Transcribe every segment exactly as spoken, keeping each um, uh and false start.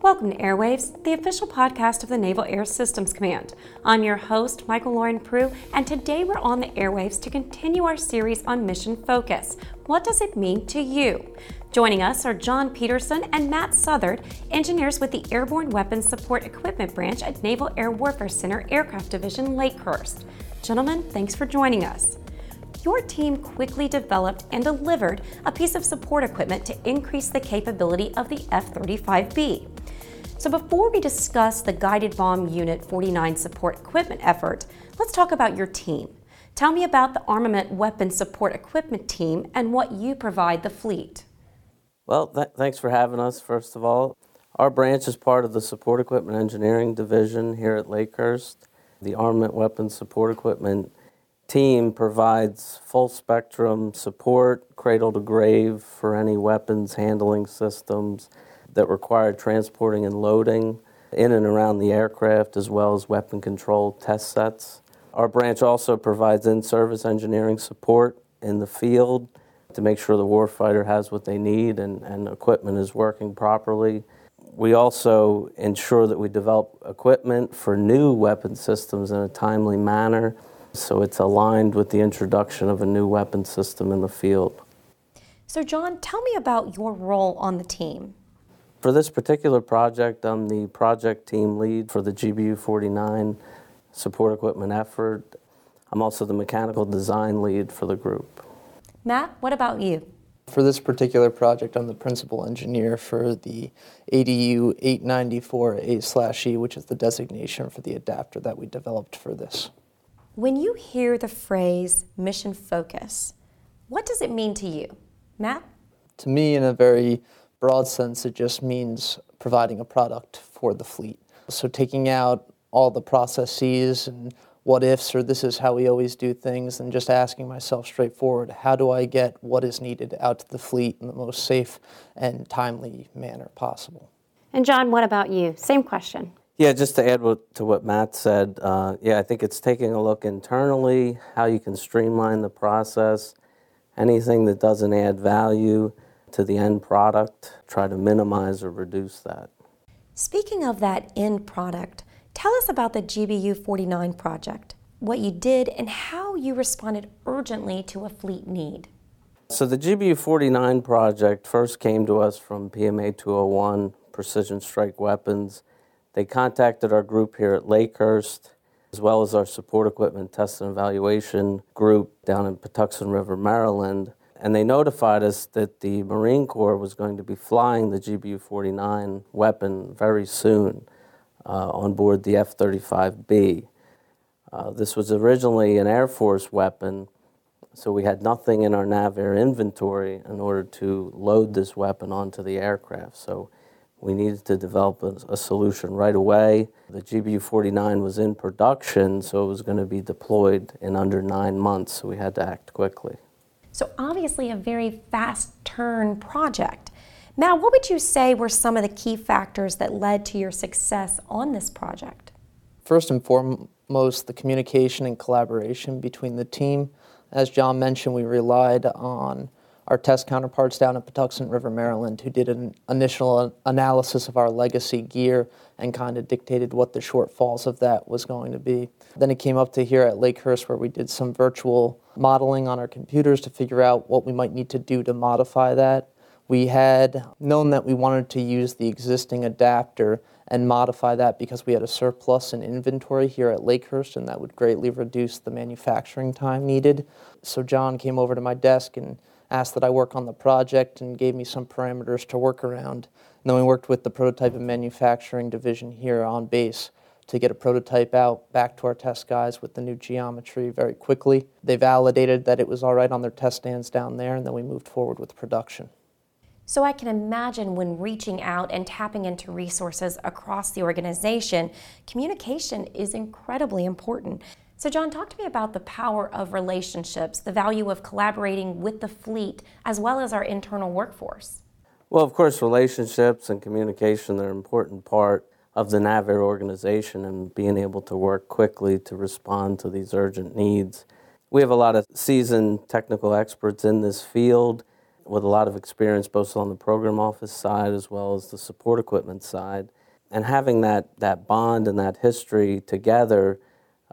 Welcome to Airwaves, the official podcast of the Naval Air Systems Command. I'm your host, Michael Lauren Prue, and today we're on the airwaves to continue our series on Mission Focus. What does it mean to you? Joining us are John Peterson and Matt Southard, engineers with the Airborne Weapons Support Equipment Branch at Naval Air Warfare Center, Aircraft Division, Lakehurst. Gentlemen, thanks for joining us. Your team quickly developed and delivered a piece of support equipment to increase the capability of the F thirty-five B. So before we discuss the Guided Bomb Unit forty-nine support equipment effort, let's talk about your team. Tell me about the Armament Weapons Support Equipment Team and what you provide the fleet. Well, th- thanks for having us, first of all. Our branch is part of the Support Equipment Engineering Division here at Lakehurst. The Armament Weapons Support Equipment Team provides full spectrum support, cradle to grave, for any weapons handling systems that require transporting and loading in and around the aircraft, as well as weapon control test sets. Our branch also provides in-service engineering support in the field to make sure the warfighter has what they need and, and equipment is working properly. We also ensure that we develop equipment for new weapon systems in a timely manner, so it's aligned with the introduction of a new weapon system in the field. So John, tell me about your role on the team. For this particular project, I'm the project team lead for the G B U forty-nine support equipment effort. I'm also the mechanical design lead for the group. Matt, what about you? For this particular project, I'm the principal engineer for the A D U eight ninety-four A E, which is the designation for the adapter that we developed for this. When you hear the phrase mission focus, what does it mean to you? Matt? To me, in a very broad sense, it just means providing a product for the fleet. So taking out all the processes and what ifs, or this is how we always do things, and just asking myself straightforward, how do I get what is needed out to the fleet in the most safe and timely manner possible? And John, what about you? Same question. Yeah, just to add to what Matt said, uh, yeah, I think it's taking a look internally, how you can streamline the process, anything that doesn't add value to the end product, try to minimize or reduce that. Speaking of that end product, tell us about the G B U forty-nine project, what you did and how you responded urgently to a fleet need. So the G B U forty-nine project first came to us from P M A two oh one, Precision Strike Weapons. They contacted our group here at Lakehurst, as well as our support equipment test and evaluation group down in Patuxent River, Maryland, and they notified us that the Marine Corps was going to be flying the G B U forty-nine weapon very soon uh, on board the F thirty-five B. Uh, this was originally an Air Force weapon, so we had nothing in our NAVAIR inventory in order to load this weapon onto the aircraft. So we needed to develop a, a solution right away. The G B U forty-nine was in production, so it was going to be deployed in under nine months, so we had to act quickly. So obviously a very fast turn project. Now, what would you say were some of the key factors that led to your success on this project? First and foremost, the communication and collaboration between the team. As John mentioned, we relied on our test counterparts down at Patuxent River, Maryland, who did an initial analysis of our legacy gear and kind of dictated what the shortfalls of that was going to be. Then it came up to here at Lakehurst, where we did some virtual modeling on our computers to figure out what we might need to do to modify that. We had known that we wanted to use the existing adapter and modify that because we had a surplus in inventory here at Lakehurst, and that would greatly reduce the manufacturing time needed. So John came over to my desk and asked that I work on the project and gave me some parameters to work around. And then we worked with the prototype and manufacturing division here on base to get a prototype out back to our test guys with the new geometry very quickly. They validated that it was all right on their test stands down there, and then we moved forward with production. So I can imagine when reaching out and tapping into resources across the organization, communication is incredibly important. So John, talk to me about the power of relationships, the value of collaborating with the fleet, as well as our internal workforce. Well, of course, relationships and communication are an important part of the NAVAIR organization and being able to work quickly to respond to these urgent needs. We have a lot of seasoned technical experts in this field. with a lot of experience both on the program office side as well as the support equipment side. And having that, that bond and that history together,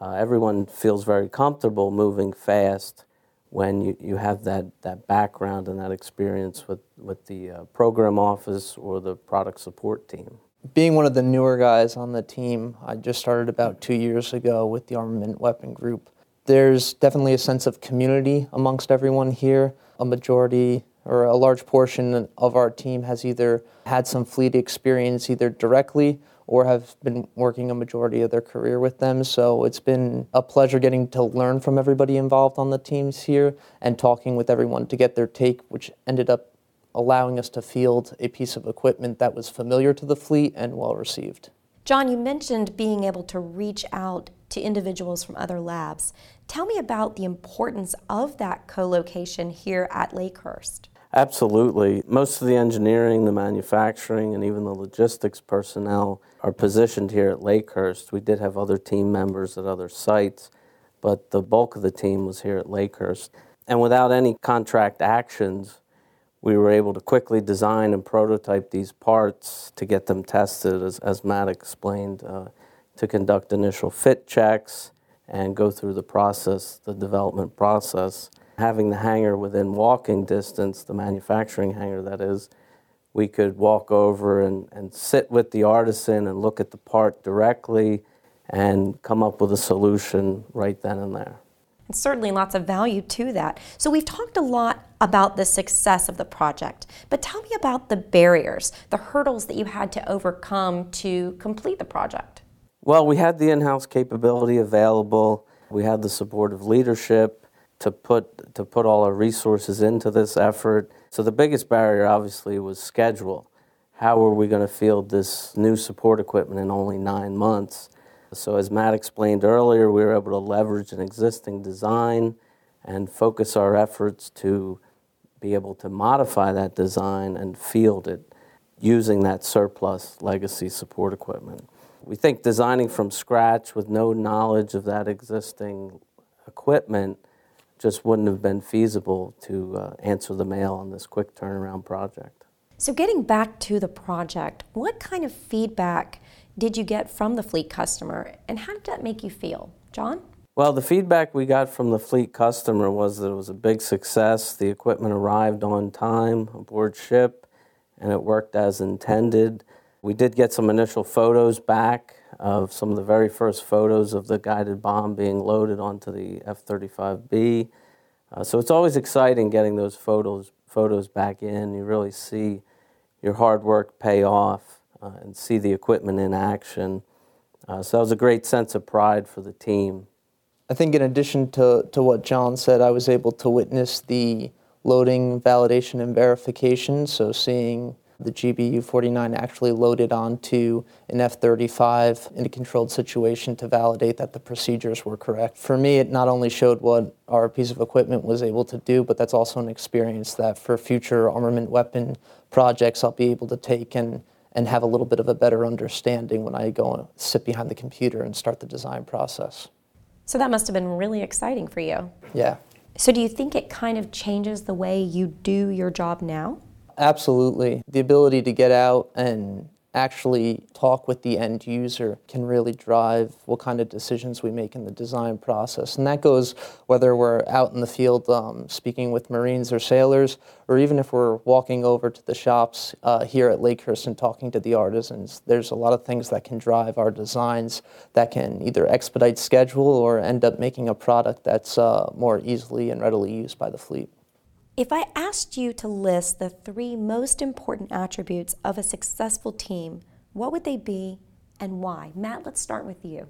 uh, everyone feels very comfortable moving fast when you, you have that, that background and that experience with, with the uh, program office or the product support team. Being one of the newer guys on the team, I just started about two years ago with the Armament Weapon Group. There's definitely a sense of community amongst everyone here. A majority or a large portion of our team has either had some fleet experience either directly or have been working a majority of their career with them. So it's been a pleasure getting to learn from everybody involved on the teams here and talking with everyone to get their take, which ended up allowing us to field a piece of equipment that was familiar to the fleet and well received. John, you mentioned being able to reach out to individuals from other labs. Tell me about the importance of that co-location here at Lakehurst. Absolutely. Most of the engineering, the manufacturing, and even the logistics personnel are positioned here at Lakehurst. We did have other team members at other sites, but the bulk of the team was here at Lakehurst. And without any contract actions, we were able to quickly design and prototype these parts to get them tested, as, as Matt explained, uh, to conduct initial fit checks and go through the process, the development process. Having the hangar within walking distance, the manufacturing hangar that is, we could walk over and, and sit with the artisan and look at the part directly and come up with a solution right then and there. And certainly lots of value to that. So we've talked a lot about the success of the project, but tell me about the barriers, the hurdles that you had to overcome to complete the project. Well, we had the in-house capability available. We had the support of leadership to put, to put all our resources into this effort. So the biggest barrier, obviously, was schedule. How are we going to field this new support equipment in only nine months? So as Matt explained earlier, we were able to leverage an existing design and focus our efforts to be able to modify that design and field it using that surplus legacy support equipment. We think designing from scratch with no knowledge of that existing equipment just wouldn't have been feasible to uh, answer the mail on this quick turnaround project. So getting back to the project, what kind of feedback did you get from the fleet customer, and how did that make you feel? John? Well, the feedback we got from the fleet customer was that it was a big success. The equipment arrived on time aboard ship, and it worked as intended. We did get some initial photos back of some of the very first photos of the guided bomb being loaded onto the F thirty-five B. Uh, so it's always exciting getting those photos photos back in. You really see your hard work pay off uh, and see the equipment in action. Uh, so that was a great sense of pride for the team. I think in addition to, to what John said, I was able to witness the loading, validation, and verification. So seeing the G B U forty-nine actually loaded onto an F thirty-five in a controlled situation to validate that the procedures were correct. For me, it not only showed what our piece of equipment was able to do, but that's also an experience that for future armament weapon projects I'll be able to take and, and have a little bit of a better understanding when I go and sit behind the computer and start the design process. So that must have been really exciting for you. Yeah. So do you think it kind of changes the way you do your job now? Absolutely. The ability to get out and actually talk with the end user can really drive what kind of decisions we make in the design process. And that goes whether we're out in the field um, speaking with Marines or sailors, or even if we're walking over to the shops uh, here at Lakehurst and talking to the artisans. There's a lot of things that can drive our designs that can either expedite schedule or end up making a product that's uh, more easily and readily used by the fleet. If I asked you to list the three most important attributes of a successful team, what would they be and why? Matt, let's start with you.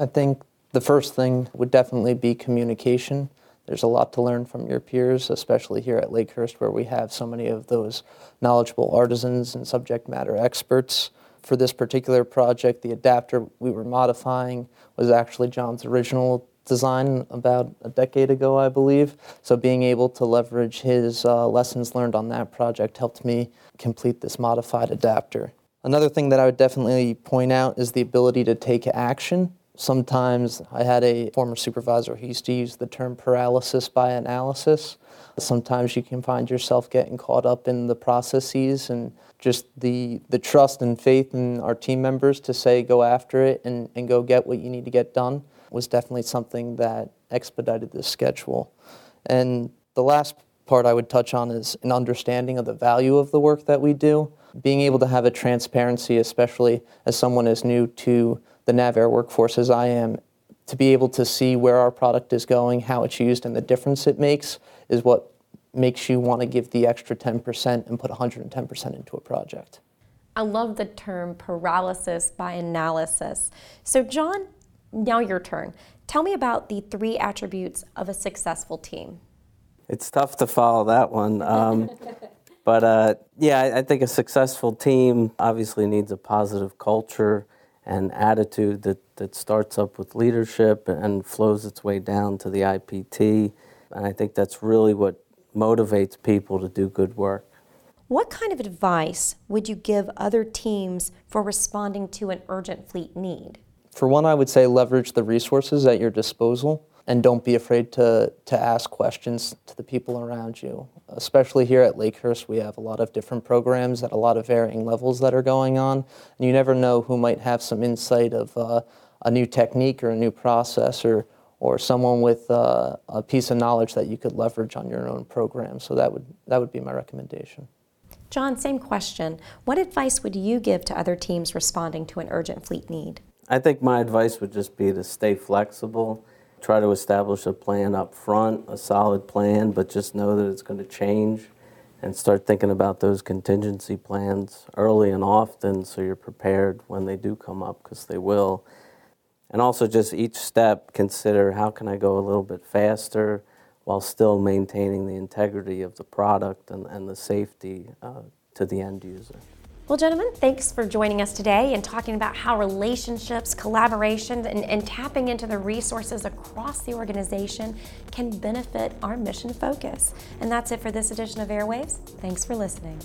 I think the first thing would definitely be communication. There's a lot to learn from your peers, especially here at Lakehurst where we have so many of those knowledgeable artisans and subject matter experts. For this particular project, the adapter we were modifying was actually John's original design about a decade ago, I believe. So being able to leverage his uh, lessons learned on that project helped me complete this modified adapter. Another thing that I would definitely point out is the ability to take action. Sometimes I had a former supervisor who used to use the term paralysis by analysis. Sometimes you can find yourself getting caught up in the processes and just the the trust and faith in our team members to say go after it and, and go get what you need to get done was definitely something that expedited this schedule. And the last part I would touch on is an understanding of the value of the work that we do. Being able to have a transparency, especially as someone as new to the NAVAIR workforce as I am, to be able to see where our product is going, how it's used, and the difference it makes is what makes you want to give the extra ten percent and put one hundred ten percent into a project. I love the term paralysis by analysis. So John, now your turn. Tell me about the three attributes of a successful team. It's tough to follow that one. Um, but uh, yeah, I, I think a successful team obviously needs a positive culture and attitude that, that starts up with leadership and flows its way down to the I P T. And I think that's really what motivates people to do good work. What kind of advice would you give other teams for responding to an urgent fleet need? For one, I would say leverage the resources at your disposal and don't be afraid to, to ask questions to the people around you. Especially here at Lakehurst, we have a lot of different programs at a lot of varying levels that are going on. And you never know who might have some insight of uh, a new technique or a new process or or someone with uh, a piece of knowledge that you could leverage on your own program. So that would that would be my recommendation. John, same question. What advice would you give to other teams responding to an urgent fleet need? I think my advice would just be to stay flexible, try to establish a plan up front, a solid plan, but just know that it's going to change and start thinking about those contingency plans early and often so you're prepared when they do come up, because they will. And also just each step, consider how can I go a little bit faster while still maintaining the integrity of the product and, and the safety uh, to the end user. Well, gentlemen, thanks for joining us today and talking about how relationships, collaboration, and, and tapping into the resources across the organization can benefit our mission focus. And that's it for this edition of Airwaves. Thanks for listening.